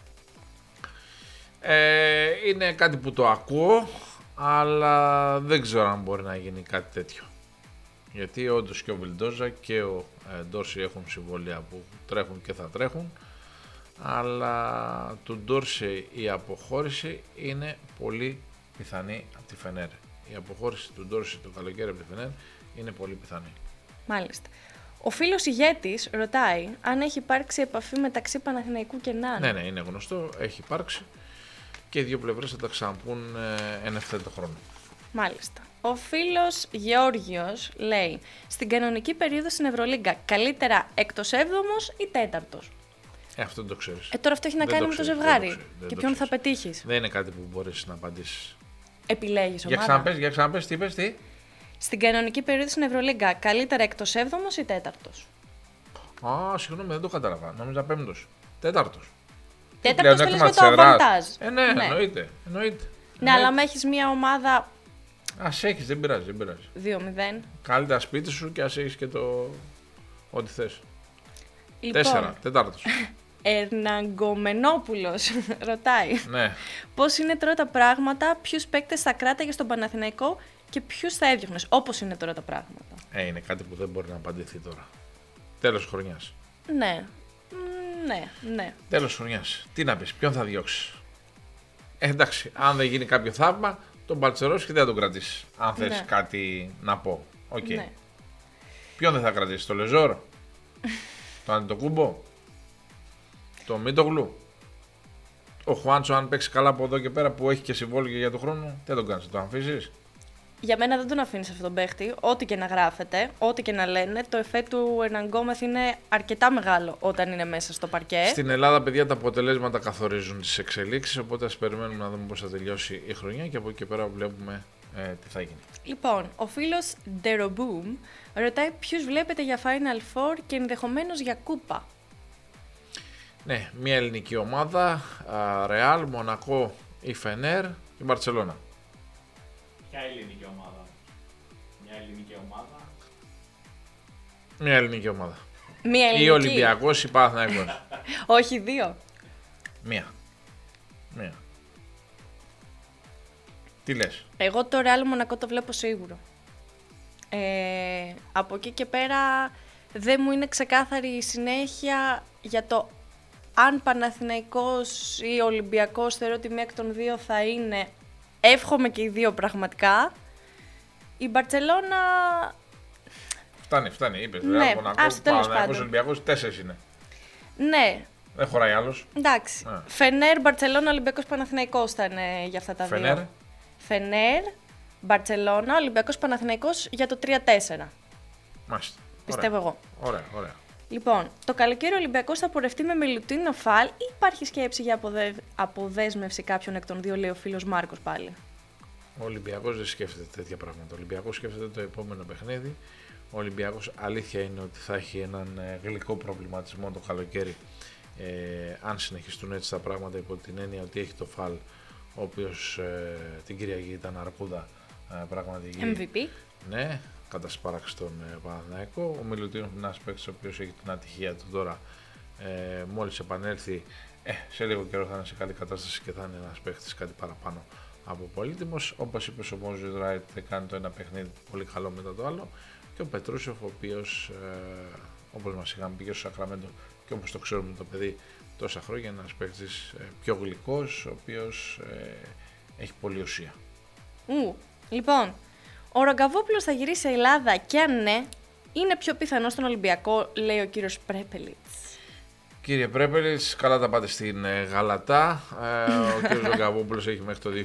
Είναι κάτι που το ακούω, αλλά δεν ξέρω αν μπορεί να γίνει κάτι τέτοιο. Γιατί όντως και ο Βιλντόζα και ο Ντόρσεϊ έχουν συμβόλαια που τρέχουν και θα τρέχουν, αλλά του Ντόρσεϊ η αποχώρηση είναι πολύ πιθανή από τη Φενέρ. Η αποχώρηση του Ντόρσεϊ το καλοκαίρι από τη Φενέρ είναι πολύ πιθανή. Μάλιστα. Ο φίλος ηγέτης ρωτάει αν έχει υπάρξει επαφή μεταξύ Παναθηναϊκού και Ναν. Ναι, είναι γνωστό, έχει υπάρξει και οι δύο πλευρές θα τα ξαναπούν εν ευθέτω χρόνο. Μάλιστα. Ο φίλος Γεώργιος λέει στην κανονική περίοδο στην Ευρωλίγκα καλύτερα 6ος, 7ος ή 4ος. Αυτό δεν το ξέρεις. Τώρα αυτό έχει να κάνει με το ζευγάρι. Και ποιον θα πετύχεις. Δεν είναι κάτι που μπορείς να απαντήσεις. Επιλέγεις ομάδα. Για ξαναπες, τι είπες, τι. Στην κανονική περίοδο στην Ευρωλίγκα, καλύτερα εκτός 7ος ή 4ος. Α, συγγνώμη, δεν το κατάλαβα. Νόμιζα 5ος. 4ος. 4ος θέλεις με το αβαντάζ. Ναι, εννοείται. Ναι, αλλά με έχεις μια ομάδα. Ας έχεις, δεν πειράζει. 2-0. Καλύτερα σπίτι σου και ας έχεις και το. Ό,τι θες. 4ος. Ερναγκομενόπουλος ρωτάει. Ναι. Πώς είναι τώρα τα πράγματα, ποιους παίκτες θα κράταγες στον Παναθηναϊκό και ποιους θα έδιωχνες, όπως είναι τώρα τα πράγματα. Είναι κάτι που δεν μπορεί να απαντηθεί τώρα. Τέλος χρονιάς. Ναι. Ναι. Τέλος χρονιάς. Τι να πεις, ποιον θα διώξεις. Εντάξει, αν δεν γίνει κάποιο θαύμα, τον παλτσερώσεις και δεν θα τον κρατήσεις. Αν θες κάτι να πω. Okay. Ναι. Ποιον δεν θα κρατήσεις, το Λεζόρ, το Αντιτοκούμπο, το Μίτογλου. Ο Χουάντσο, αν παίξει καλά από εδώ και πέρα που έχει και συμβόλαιο για τον χρόνο, δεν τον κάνεις, θα τον αφήσεις. Για μένα δεν τον αφήνεις αυτόν τον παίχτη. Ό,τι και να γράφεται, ό,τι και να λένε, το εφέ του Ερναγκόμεθ είναι αρκετά μεγάλο όταν είναι μέσα στο παρκέ. Στην Ελλάδα, παιδιά, τα αποτελέσματα καθορίζουν τις εξελίξεις. Οπότε ας περιμένουμε να δούμε πώς θα τελειώσει η χρονιά και από εκεί και πέρα βλέπουμε τι θα γίνει. Λοιπόν, ο φίλος Ντερομπουμ ρωτάει ποιους βλέπετε για Final Four και ενδεχομένως για Κούπα. Ναι, μια ελληνική ομάδα, Ρεάλ, Μονακό ή Φενέρ και Μπαρτσελώνα. Ποια ελληνική ομάδα. Μια ελληνική ομάδα. Ή Ολυμπιακός ή Παναθηναϊκός. Όχι δύο. Μία. Τι λες. Εγώ το Real Μονακό το βλέπω σίγουρο. Από εκεί και πέρα δεν μου είναι ξεκάθαρη η συνέχεια για το αν Παναθηναϊκός ή Ολυμπιακός, θεωρώ ότι μία εκ των δύο θα είναι. Εύχομαι και οι δύο πραγματικά. Η Μπαρτσελώνα. Φτάνει, είπες. Ναι, ας τέλος πάντων. Ο Ολυμπιακός 4 είναι. Ναι. Δεν χωράει άλλος. Εντάξει. Yeah. Φενέρ, Μπαρτσελώνα, Ολυμπιακός, Παναθηναϊκός ήταν για αυτά τα δύο. Φενέρ, Μπαρτσελώνα, Ολυμπιακός, Παναθηναϊκός για το 3-4. Μάλιστα. Πιστεύω εγώ. Ωραία. Λοιπόν, το καλοκαίρι ο Ολυμπιακός θα πορευτεί με Μιλουτίνο Φαλ ή υπάρχει σκέψη για αποδέσμευση κάποιων εκ των δύο, λέει ο φίλος Μάρκος πάλι. Ο Ολυμπιακός δεν σκέφτεται τέτοια πράγματα. Ο Ολυμπιακός σκέφτεται το επόμενο παιχνίδι. Ο Ολυμπιακός αλήθεια είναι ότι θα έχει έναν γλυκό προβληματισμό το καλοκαίρι αν συνεχιστούν έτσι τα πράγματα, υπό την έννοια ότι έχει το Φαλ, ο οποίος την Κυριακή ήταν αρκούδα πραγματική. MVP. Ναι. Κατά σπάραξ τον Παναθηναϊκό. Ο Μιλουτίνοφ είναι ένας παίκτης ο οποίος έχει την ατυχία του τώρα. Μόλις επανέλθει, σε λίγο καιρό θα είναι σε καλή κατάσταση και θα είναι ένας παίκτης κάτι παραπάνω από πολύτιμος. Όπως είπε ο Μόζες Ράιτ, κάνει το ένα παιχνίδι πολύ καλό μετά το άλλο. Και ο Πετρούσεφ, ο οποίος, όπως μας είχαν πει και στο Σακραμέντο και όπως το ξέρουμε το παιδί τόσα χρόνια, είναι ένας παίκτης πιο γλυκός, ο οποίος έχει πολλή ουσία. Λοιπόν. Ο Ραγκαβόπουλος θα γυρίσει σε Ελλάδα και αν ναι, είναι πιο πιθανό στον Ολυμπιακό, λέει ο κύριος Πρέπελιτς. Κύριε Πρέπελιτς, καλά τα πάτε στην Γαλατά. Ο κύριος Ραγκαβόπουλος έχει μέχρι το 2026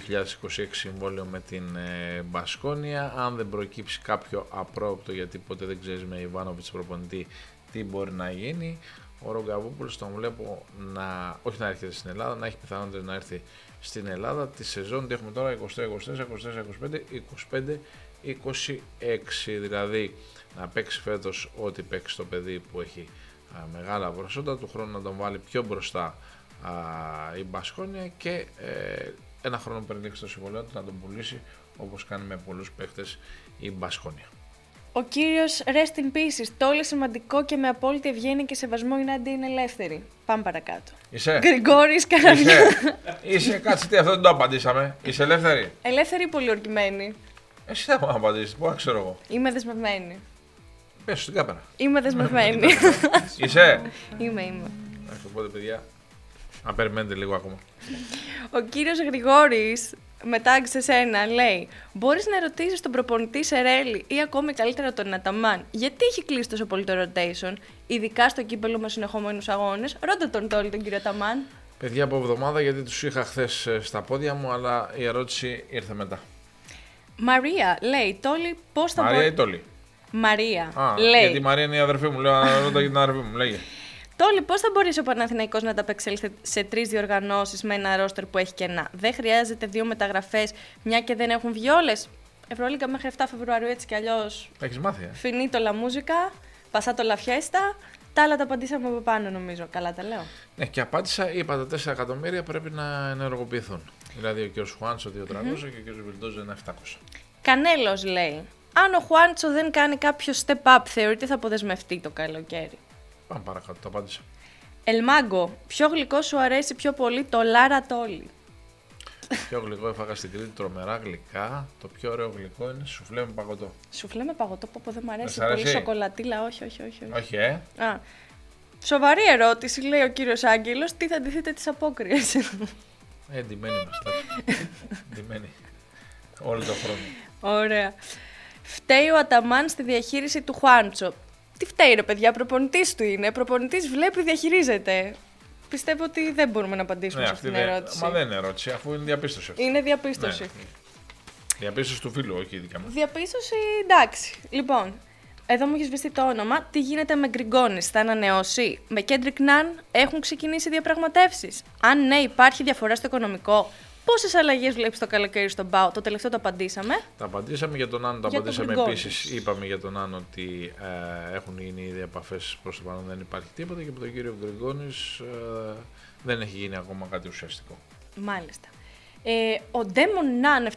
συμβόλαιο με την Μπασκόνια. Αν δεν προκύψει κάποιο απρόοπτο, γιατί ποτέ δεν ξέρεις με Ιβάνοβιτς προπονητή τι μπορεί να γίνει, ο Ραγκαβόπουλος τον βλέπω όχι να έρχεται στην Ελλάδα, να έχει πιθανότητα να έρθει στην Ελλάδα. Τη σεζόν έχουμε τώρα 23-24-25-25-26, δηλαδή να παίξει φέτος ό,τι παίξει το παιδί που έχει μεγάλα προσόντα, του χρόνου να τον βάλει πιο μπροστά η Μπασκόνια και ένα χρόνο πριν λήξει το συμβολέο του να τον πουλήσει, όπως κάνει με πολλούς παίχτες η Μπασκόνια. Ο κύριος Rest in Pieces, το όλο σημαντικό και με απόλυτη ευγένεια και σεβασμό η Νάντια είναι ελεύθερη. Πάμε παρακάτω. Είσαι. Γρηγόρης Καραβιά. Είσαι, κάτσε τι, αυτό δεν το απαντήσαμε. Είσαι ελεύθερη. Ελεύθερη ή πολιορκημένη. Εσύ θα μου απαντήσεις, πού να ξέρω εγώ. Είμαι δεσμευμένη. Πες στην κάμερα. Είμαι δεσμευμένη. Είσαι. Είμαι. Οπότε, παιδιά, να περιμένετε λίγο ακόμα. Ο κύριος Γρηγόρης, μετάξε σένα, λέει: μπορείς να ρωτήσεις τον προπονητή Σερέλη ή ακόμη καλύτερα τον Αταμάν, γιατί έχει κλείσει τόσο πολύ το rotation, ειδικά στο κύπελλο με συνεχόμενους αγώνες. Ρώτα τον Τόλη, τον κύριο Αταμάν. Παιδιά, από εβδομάδα, γιατί τους είχα χθες στα πόδια μου, αλλά η ερώτηση ήρθε μετά. Μαρία, λέει, Τόλη, πώς θα Μαρία ή Τόλη. Μαρία, λέει. Γιατί η Μαρία είναι η αδερφή μου, λέω, ρώτα για την αδερφή μου, λέγε. Τόλη, πώς θα μπορείς ο Παναθηναϊκός να ανταπεξέλθει σε 3 διοργανώσεις με ένα ρόστερ που έχει κενά? Δεν χρειάζεται 2 μεταγραφές, μια και δεν έχουν βγει όλες. Ευρωλίγκα μέχρι 7 Φεβρουαρίου έτσι κι αλλιώς. Έχεις μάθει. Φινίτο la musica, passato la fiesta. Τα άλλα τα απαντήσαμε από πάνω, νομίζω. Καλά τα λέω. Ναι, και απάντησα, είπα τα 4 εκατομμύρια πρέπει να ενεργοποιηθούν. Δηλαδή ο κ. Χουάντσο 2.300 και ο κ. Βιλντόζα 1.700. Κανέλος λέει: αν ο Χουάντσο δεν κάνει κάποιο step up, θεωρείται θα αποδεσμευτεί το καλοκαίρι? Πάμε παρακάτω, το απάντησα. Ελμάγκο, πιο γλυκό σου αρέσει πιο πολύ το Λάρα Τόλι? Πιο γλυκό, έφαγα στην Κρήτη τρομερά γλυκά. Το πιο ωραίο γλυκό είναι σουφλέ με παγωτό. Σουφλέ με παγωτό, που δεν μ' αρέσει πολύ. Σοκολατήλα, όχι. Όχι, Α. Σοβαρή ερώτηση, λέει ο κύριος Άγγελος, τι θα αντιθείτε τις απόκριες? Εντυμένοι είμαστε. Εντυμένοι. Όλο τον χρόνο. Ωραία. Φταίει ο Αταμάν στη διαχείριση του Χουάντσο. Τι φταίει, ρε παιδιά, προπονητής του είναι. Προπονητής βλέπει, διαχειρίζεται. Πιστεύω ότι δεν μπορούμε να απαντήσουμε σε αυτήν την ερώτηση. Μα δεν είναι ερώτηση, αφού είναι διαπίστωση. Είναι διαπίστωση. Ναι. Διαπίστωση του φίλου, όχι ειδικά μου. Διαπίστωση, εντάξει. Λοιπόν, εδώ μου έχει σβηστεί το όνομα. Τι γίνεται με Γκριγκόνης, θα ανανεώσει? Με Κέντρικ Ναν έχουν ξεκινήσει διαπραγματεύσεις? Αν ναι, υπάρχει διαφορά στο οικονομικό? Πόσες αλλαγές βλέπεις το καλοκαίρι στον ΠΑΟ? Το τελευταίο το απαντήσαμε. Τα απαντήσαμε για τον Άνω, το απαντήσαμε επίσης. Είπαμε για τον Άνω ότι έχουν γίνει ήδη επαφές, προς το παρόν δεν υπάρχει τίποτα, και από τον κύριο Γκριγκόνης δεν έχει γίνει ακόμα κάτι ουσιαστικό. Μάλιστα. Ο Ντέμον Ναν 7000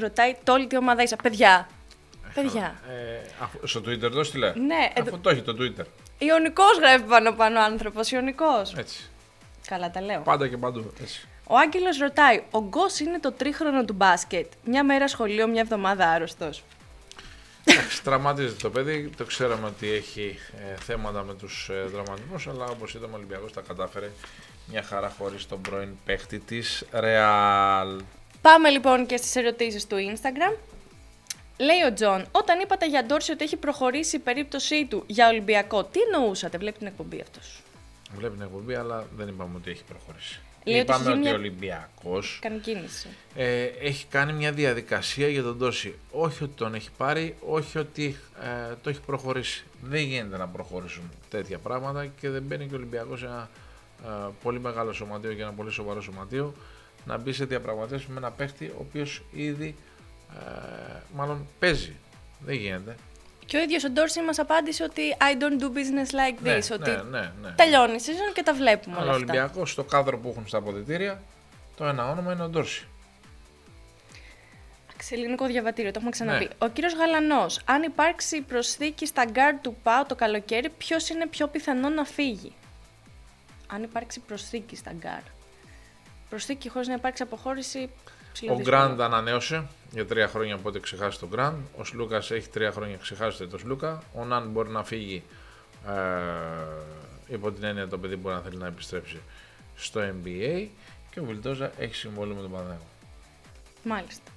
ρωτάει: Τόλη, τι ομάδα είσαι? Παιδιά. Παιδιά. Στο Twitter εδώ τι λέει? Ναι, αφού το έχει το Twitter. Ιωνικός γράφει πάνω άνθρωπος. Ιωνικός. Έτσι. Καλά τα λέω. Πάντα και παντού. Έτσι. Ο Άγγελος ρωτάει: ο Γκος είναι το τρίχρονο του μπάσκετ? Μια μέρα σχολείο, μια εβδομάδα άρρωστος. Τραυματίζεται το παιδί. Το ξέραμε ότι έχει θέματα με τους δραματισμούς, αλλά όπως είδαμε ο Ολυμπιακός τα κατάφερε μια χαρά χωρίς τον πρώην παίχτη της Ρεάλ. Πάμε λοιπόν και στις ερωτήσεις του Instagram. Λέει ο Τζον: όταν είπατε για Ντόρσεϊ ότι έχει προχωρήσει η περίπτωσή του για Ολυμπιακό, τι εννοούσατε? Βλέπει την εκπομπή αυτός. Βλέπει την εκπομπή, αλλά δεν είπαμε ότι έχει προχωρήσει. Λέει, είπαμε ότι ο Ολυμπιακός έχει κάνει μια διαδικασία για τον Ντόρσεϊ. Όχι ότι τον έχει πάρει, όχι ότι το έχει προχωρήσει. Δεν γίνεται να προχωρήσουν τέτοια πράγματα και δεν μπαίνει και ο Ολυμπιακός σε ένα πολύ μεγάλο σωματείο και ένα πολύ σοβαρό σωματείο να μπει σε διαπραγματεύσεις με ένα παίχτη ο οποίος ήδη μάλλον παίζει. Δεν γίνεται. Και ο ίδιος ο Ντόρσεϊ μας απάντησε ότι I don't do business like this, ότι τελειώνει η season και τα βλέπουμε όλα αυτά. Ο Ολυμπιακός στο κάδρο που έχουν στα αποδυτήρια, το ένα όνομα είναι ο Ντόρσεϊ. Αξιελληνικό διαβατήριο, το έχουμε ξαναπεί. Ναι. Ο κύριος Γαλανός: αν υπάρξει προσθήκη στα γκάρντ του ΠΑΟ το καλοκαίρι, ποιος είναι πιο πιθανό να φύγει? Αν υπάρξει προσθήκη στα γκάρντ. Προσθήκη χωρίς να υπάρξει αποχώρηση. Ο Γκραντ ανανέωσε για 3 χρόνια, οπότε ξεχάσει τον Γκραντ. Ο Σλούκας έχει 3 χρόνια, ξεχάσετε τον Σλούκα. Ο Ναν μπορεί να φύγει υπό την έννοια το παιδί μπορεί να θέλει να επιστρέψει στο NBA. Και ο Βιλντόζα έχει συμβόλαιο με τον Παναγιώτο. Μάλιστα.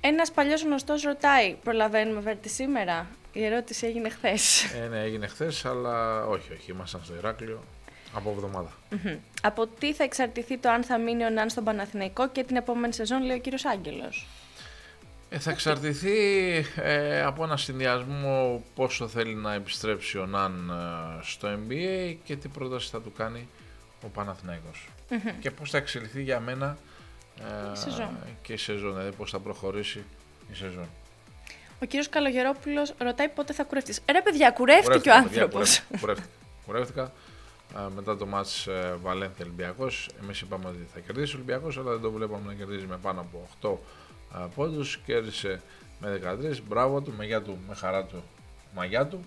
Ένας παλιός γνωστός ρωτάει: προλαβαίνουμε Βέρτη σήμερα? Η ερώτηση έγινε χθες. Ναι, έγινε χθες, αλλά όχι. Ήμασταν στο Ηράκλειο. Από εβδομάδα. Από τι θα εξαρτηθεί το αν θα μείνει ο Ναν στον Παναθηναϊκό και την επόμενη σεζόν, λέει ο κύριος Άγγελος? Θα εξαρτηθεί από ένα συνδυασμό πόσο θέλει να επιστρέψει ο Ναν στο NBA και τι πρόταση θα του κάνει ο Παναθηναϊκός. Και πώς θα εξελιχθεί για μένα και η σεζόν, δηλαδή πώς θα προχωρήσει η σεζόν. Ο κύριος Καλογερόπουλος ρωτάει: πότε θα κουρευτείς? Ρε παιδιά, κουρεύτηκε ο άνθρωπος. Κουρεύτηκα. Μετά το μάτς Βαλένθια Ολυμπιακός, εμείς είπαμε ότι θα κερδίσει ο Ολυμπιακός, αλλά δεν το βλέπαμε να κερδίζει με πάνω από 8 πόντους. Κέρδισε με 13, μπράβο του, με χαρά του, μαγιά του,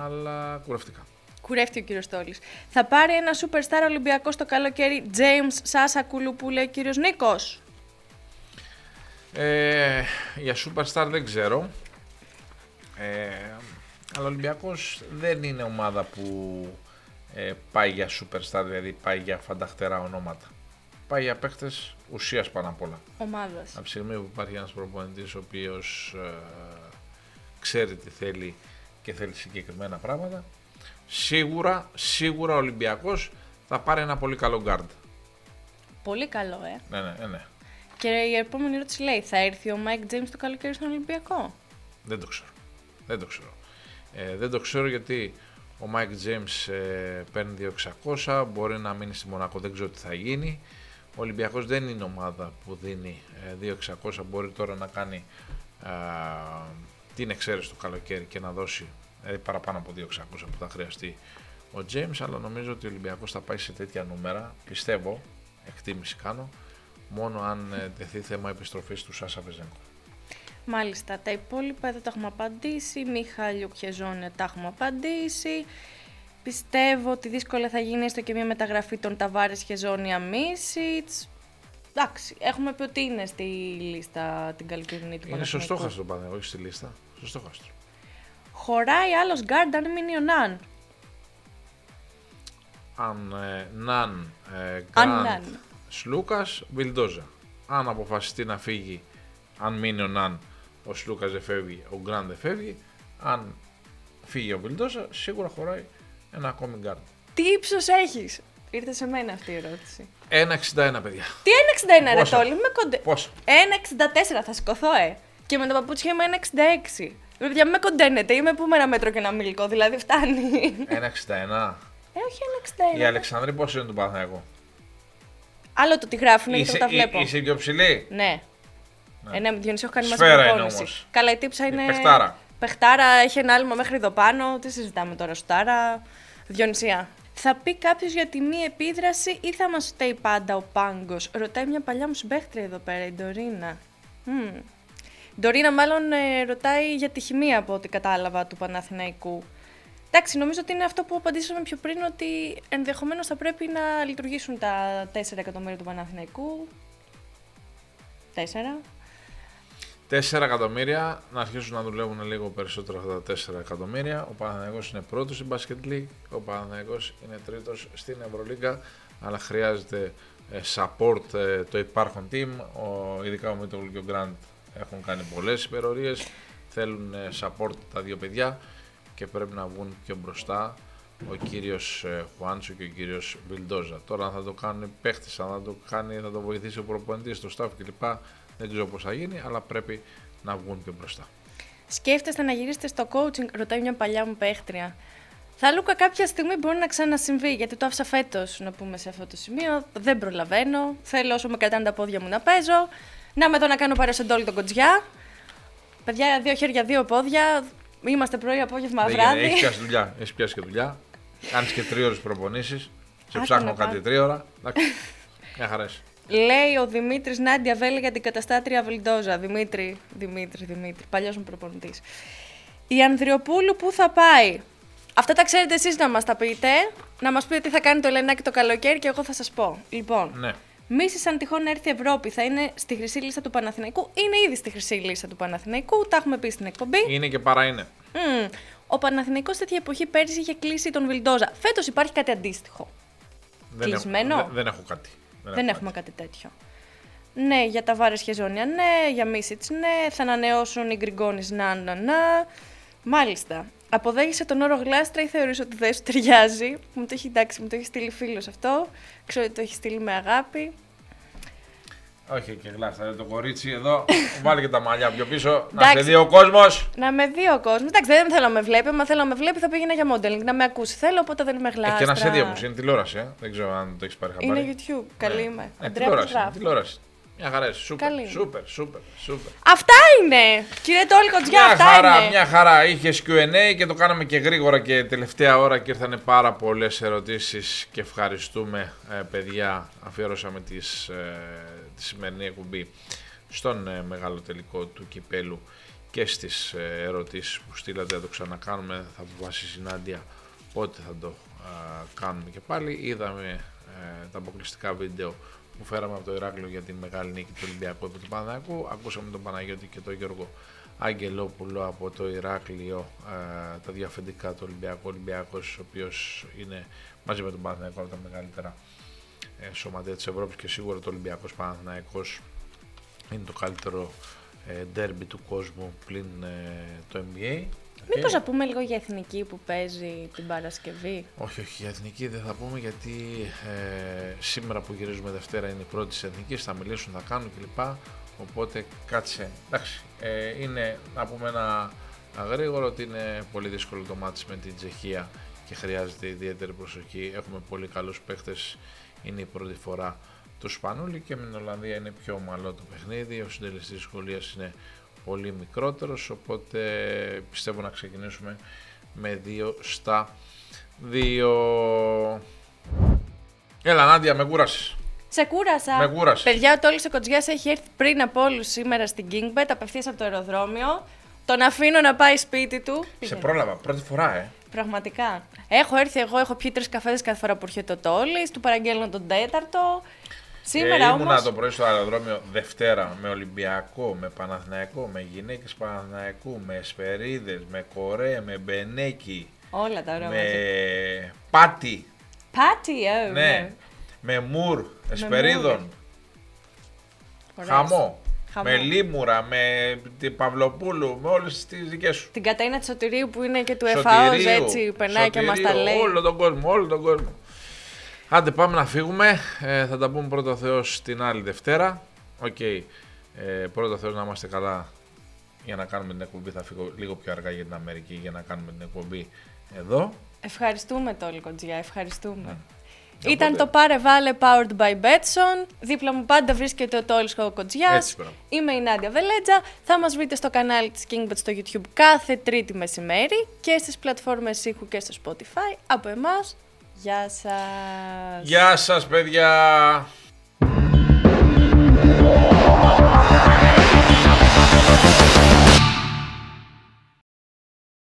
αλλά κουρευτικά. Κουρεύτηκε ο κύριος Τόλης. Θα πάρει ένα superstar Ολυμπιακός το καλοκαίρι, James Σάσα Κουλουπού, λέει ο κύριος Νίκος. Για superstar δεν ξέρω, αλλά ο Ολυμπιακός δεν είναι ομάδα που πάει για superstar, δηλαδή πάει για φανταχτερά ονόματα. Πάει για παίχτες ουσίας πάνω απ' όλα. Ομάδας. Από τη στιγμή που υπάρχει ένας προπονητής ο οποίος ξέρει τι θέλει και θέλει συγκεκριμένα πράγματα, σίγουρα ο Ολυμπιακός θα πάρει ένα πολύ καλό γκάρντ. Πολύ καλό, Ναι. Και η επόμενη ερώτηση λέει: θα έρθει ο Μάικ Τζέιμς το καλοκαίρι στον Ολυμπιακό? Δεν το ξέρω. Δεν το ξέρω γιατί Ο Μάικ Τζέιμς παίρνει 2.600, μπορεί να μείνει στη Μονάκο, δεν ξέρω τι θα γίνει. Ο Ολυμπιακός δεν είναι ομάδα που δίνει 2.600, μπορεί τώρα να κάνει την εξαίρεση το καλοκαίρι και να δώσει παραπάνω από 2.600 που θα χρειαστεί ο Τζέιμς, αλλά νομίζω ότι ο Ολυμπιακός θα πάει σε τέτοια νούμερα, πιστεύω, εκτίμηση κάνω, μόνο αν τεθεί θέμα επιστροφής του Σάσα Βεζένκο. Μάλιστα, τα υπόλοιπα δεν τα έχουμε απαντήσει, Μιχάλιο Χεζόνια τα έχουμε απαντήσει. Πιστεύω ότι δύσκολα θα γίνει έστω και μια μεταγραφή των Ταβάρες Χεζόνια Μίσιτς. Εντάξει, έχουμε πει ότι είναι στη λίστα την καλοκαιρινή του Παναθηναϊκού. Είναι σωστό χαστρο Παναθηναϊκό, όχι στη λίστα. Σωστό χαστρο. Χωράει άλλος γκάρντ αν μείνει ο Ναν. Ναν, Γκραντ, Σλούκας, Βιλντόζα. Αν αποφασιστεί να φύγει, αν μείνει ο Ναν, ο Σλούκας δεν φεύγει, ο Γκραντ δεν φεύγει. Αν φύγει ο Βιλντόζα, σίγουρα χωράει ένα ακόμη γκάρντ. Τι ύψος έχεις? Ήρθε σε μένα αυτή η ερώτηση. 1,61 παιδιά. Τι 1,61 ρε Τόλη, είμαι κοντέ. Πόσο? 1,64 θα σηκωθώ Και με τα παπούτσια είμαι 1,66. Ρε παιδιά, με κοντένετε, είμαι που με ένα μέτρο και ένα μήλικο, δηλαδή φτάνει. 1,61. Όχι 1,61. Η Αλεξάνδρη πόσο είναι του Παναθηναϊκού? Άλλο το τι γράφουν, γιατί το τα βλέπω. Είσαι πιο ψηλή. Ναι. Διονύση, έχω κάνει μαζί προπόνηση. Καλά, η τύψα είναι. Πεχτάρα, έχει ένα άλμα μέχρι εδώ πάνω. Τι συζητάμε τώρα, σουτάρα. Διονυσία. Θα πει κάποιος για τη μη επίδραση ή θα μας φταίει πάντα ο πάγκος? Ρωτάει μια παλιά μου συμπαίχτρια εδώ πέρα, η Ντορίνα. Η Ντορίνα, μάλλον ρωτάει για τη χημεία από ό,τι κατάλαβα του Παναθηναϊκού. Εντάξει, νομίζω ότι είναι αυτό που απαντήσαμε πιο πριν, ότι ενδεχομένως θα πρέπει να λειτουργήσουν τα 4 εκατομμύρια του Παναθηναϊκού. 4 εκατομμύρια, να αρχίσουν να δουλεύουν λίγο περισσότερο αυτά τα 4 εκατομμύρια. Ο Παναθηναϊκός είναι πρώτος στην Μπάσκετ Λίγκ, ο Παναθηναϊκός είναι τρίτος στην Ευρωλίγκα, αλλά χρειάζεται support το υπάρχον team. Ειδικά ο Μίτρου και ο Γκραντ έχουν κάνει πολλές υπερορίες, θέλουν support τα δύο παιδιά και πρέπει να βγουν πιο μπροστά ο κύριος Χουάντσο και ο κύριος Βιλντόζα. Τώρα αν θα το κάνουν οι παίχτες, αν θα το κάνει, θα το βοηθήσει ο προπονητής, το staff κλπ. Δεν ξέρω πώς θα γίνει, αλλά πρέπει να βγουν πιο μπροστά. Σκέφτεστε να γυρίσετε στο coaching, ρωτάει μια παλιά μου παίχτρια. Θα λούκα κάποια στιγμή μπορεί να ξανασυμβεί, γιατί το άφησα φέτος να πούμε σε αυτό το σημείο. Δεν προλαβαίνω. Θέλω όσο με κρατάνε τα πόδια μου να παίζω. Να είμαι εδώ να κάνω παρέα στον Τόλη τον Κοτζιά. Παιδιά, δύο χέρια, δύο πόδια. Είμαστε πρωί, απόγευμα, βράδυ. Έχει πιάσει δουλειά. Έχει πιάσει και δουλειά. Κάνει και 3 ώρες προπονήσεις. Σε ψάχνω κάτι 3 ώρα. Μια χαρά. Λέει ο Δημήτρης Νάντια Βέλετζα για την καταστάτρια Βιλντόζα. Δημήτρη, παλιός μου προπονητής. Η Ανδριοπούλου πού θα πάει? Αυτά τα ξέρετε εσείς να μας τα πείτε, να μας πείτε τι θα κάνει το Ελενάκι το καλοκαίρι και εγώ θα σας πω. Λοιπόν, ναι. Μίσης αν τυχόν έρθει Ευρώπη, θα είναι στη χρυσή λίστα του Παναθηναϊκού. Είναι ήδη στη χρυσή λίστα του Παναθηναϊκού, τα έχουμε πει στην εκπομπή. Είναι και παρά είναι. Ο Παναθηναϊκός τέτοια εποχή πέρυσι είχε κλείσει τον Βιλντόζα. Φέτος υπάρχει κάτι αντίστοιχο? Δεν έχω κάτι. Δεν έχουμε κάτι τέτοιο. Ναι, για τα Βάρες Χεζόνια, ναι, για Μίσιτς, ναι, θα ανανεώσουν οι Γκριγκόνης, να. Μάλιστα. Αποδέχεσαι τον όρο γλάστρα ή θεωρείς ότι δεν σου ταιριάζει? Μου το έχει στείλει φίλος αυτό. Ξέρω ότι το έχει στείλει με αγάπη. Όχι και γλάστρα, το κορίτσι εδώ. Βάλει και τα μαλλιά πιο πίσω. Να με δει ο κόσμος. Εντάξει, δεν θέλω να με βλέπει. Αν θέλω να με βλέπει, θα πήγαινα για modeling. Να με ακούσει. Θέλω, οπότε δεν είμαι γλάστρα. Και ένα σχέδιο μου είναι τηλεόραση. Δεν ξέρω αν το έχεις πάρει χαμπάρι. Είναι YouTube. Καλή είμαι. Τηλεόραση. Μια χαρά. Σούπερ. Αυτά είναι! Κύριε Τόλη Κοτζιά, μια χαρά. Είχες Q&A και το κάναμε και γρήγορα και τελευταία ώρα και ήρθανε πάρα πολλές ερωτήσεις και ευχαριστούμε παιδιά. Αφιερώσαμε τη σημερινή εκπομπή στον μεγάλο τελικό του Κυπέλλου και στις ερωτήσεις που στείλατε. Θα το ξανακάνουμε, θα αποφασίσει η συνάντια πότε θα το κάνουμε και πάλι. Είδαμε τα αποκλειστικά βίντεο που φέραμε από το Ηράκλειο για την μεγάλη νίκη του Ολυμπιακού επί του Παναθηναϊκού. Ακούσαμε τον Παναγιώτη και τον Γιώργο Αγγελόπουλο από το Ηράκλειο, τα δύο αφεντικά του Ολυμπιακού. Ολυμπιακός, ο οποίος είναι μαζί με τον Παναθηναϊκό από τα μεγαλύτερα σωματεία της Ευρώπης και σίγουρα το Ολυμπιακός Παναθηναϊκός είναι το καλύτερο ντέρμπι του κόσμου πλην το NBA. Μήπως θα πούμε λίγο για εθνική που παίζει την Παρασκευή? Όχι, για εθνική δεν θα πούμε γιατί σήμερα που γυρίζουμε Δευτέρα είναι η πρώτη της εθνικής, θα μιλήσουν, θα κάνουν κλπ. Οπότε κάτσε, εντάξει, είναι να πούμε ένα γρήγορο ότι είναι πολύ δύσκολο το μάτς με την Τσεχία και χρειάζεται ιδιαίτερη προσοχή. Έχουμε πολύ καλούς παίχτες, είναι η πρώτη φορά του Σπανούλη και με την Ολλανδία είναι πιο ομαλό το παιχνίδι, ο συντελεστής δυσκολίας είναι πολύ μικρότερος, οπότε πιστεύω να ξεκινήσουμε με 2-2. Έλα Νάντια, με κούρασες. Σε κούρασα. Με κούρασες. Παιδιά, ο Τόλης Κοτζιάς έχει έρθει πριν από όλους σήμερα στην Kingbet, απευθείας από το αεροδρόμιο. Τον αφήνω να πάει σπίτι του. Σε πρόλαβα, πρώτη φορά, Πραγματικά. Έχω έρθει εγώ, έχω πιει 3 καφέδες κάθε φορά που έρχεται ο Τόλης, του παραγγέλνω τον 4ο. Σήμερα ήμουνα το πρωί στο αεροδρόμιο Δευτέρα με Ολυμπιακό, με Παναθηναϊκό, με γυναίκες Παναθηναϊκού, με Εσπερίδες, με Κορέ, με Μπενέκι. Όλα τα ωραία. Με Πάτι. Ναι. Με Μουρ, Εσπερίδων. Χαμό. Με Λίμουρα, με την Παυλοπούλου, με όλες τις δικές σου. Την Καταίνα Τσοτηρίου που είναι και του ΕΦΑΟΣ, έτσι περνάει και μας τα λέει. Όλο τον κόσμο, όλο τον κόσμο. Άντε πάμε να φύγουμε, θα τα πούμε πρώτα ο Θεός την άλλη Δευτέρα. Okay. Πρώτα ο Θεός να είμαστε καλά για να κάνουμε την εκπομπή, θα φύγω λίγο πιο αργά για την Αμερική για να κάνουμε την εκπομπή εδώ. Ευχαριστούμε Τόλη Κοτζιά, ευχαριστούμε. Ήταν το Πάρε Βάλε powered by Betson. Δίπλα μου πάντα βρίσκεται ο Τόλης Κοτζιάς. Είμαι η Νάντια Βελέτζα. Θα μας βρείτε στο κανάλι της Kingbet στο YouTube κάθε Τρίτη μεσημέρι και στις πλατφόρμες ήχου και στο Spotify. Από εμάς, γεια σας. Γεια σας παιδιά.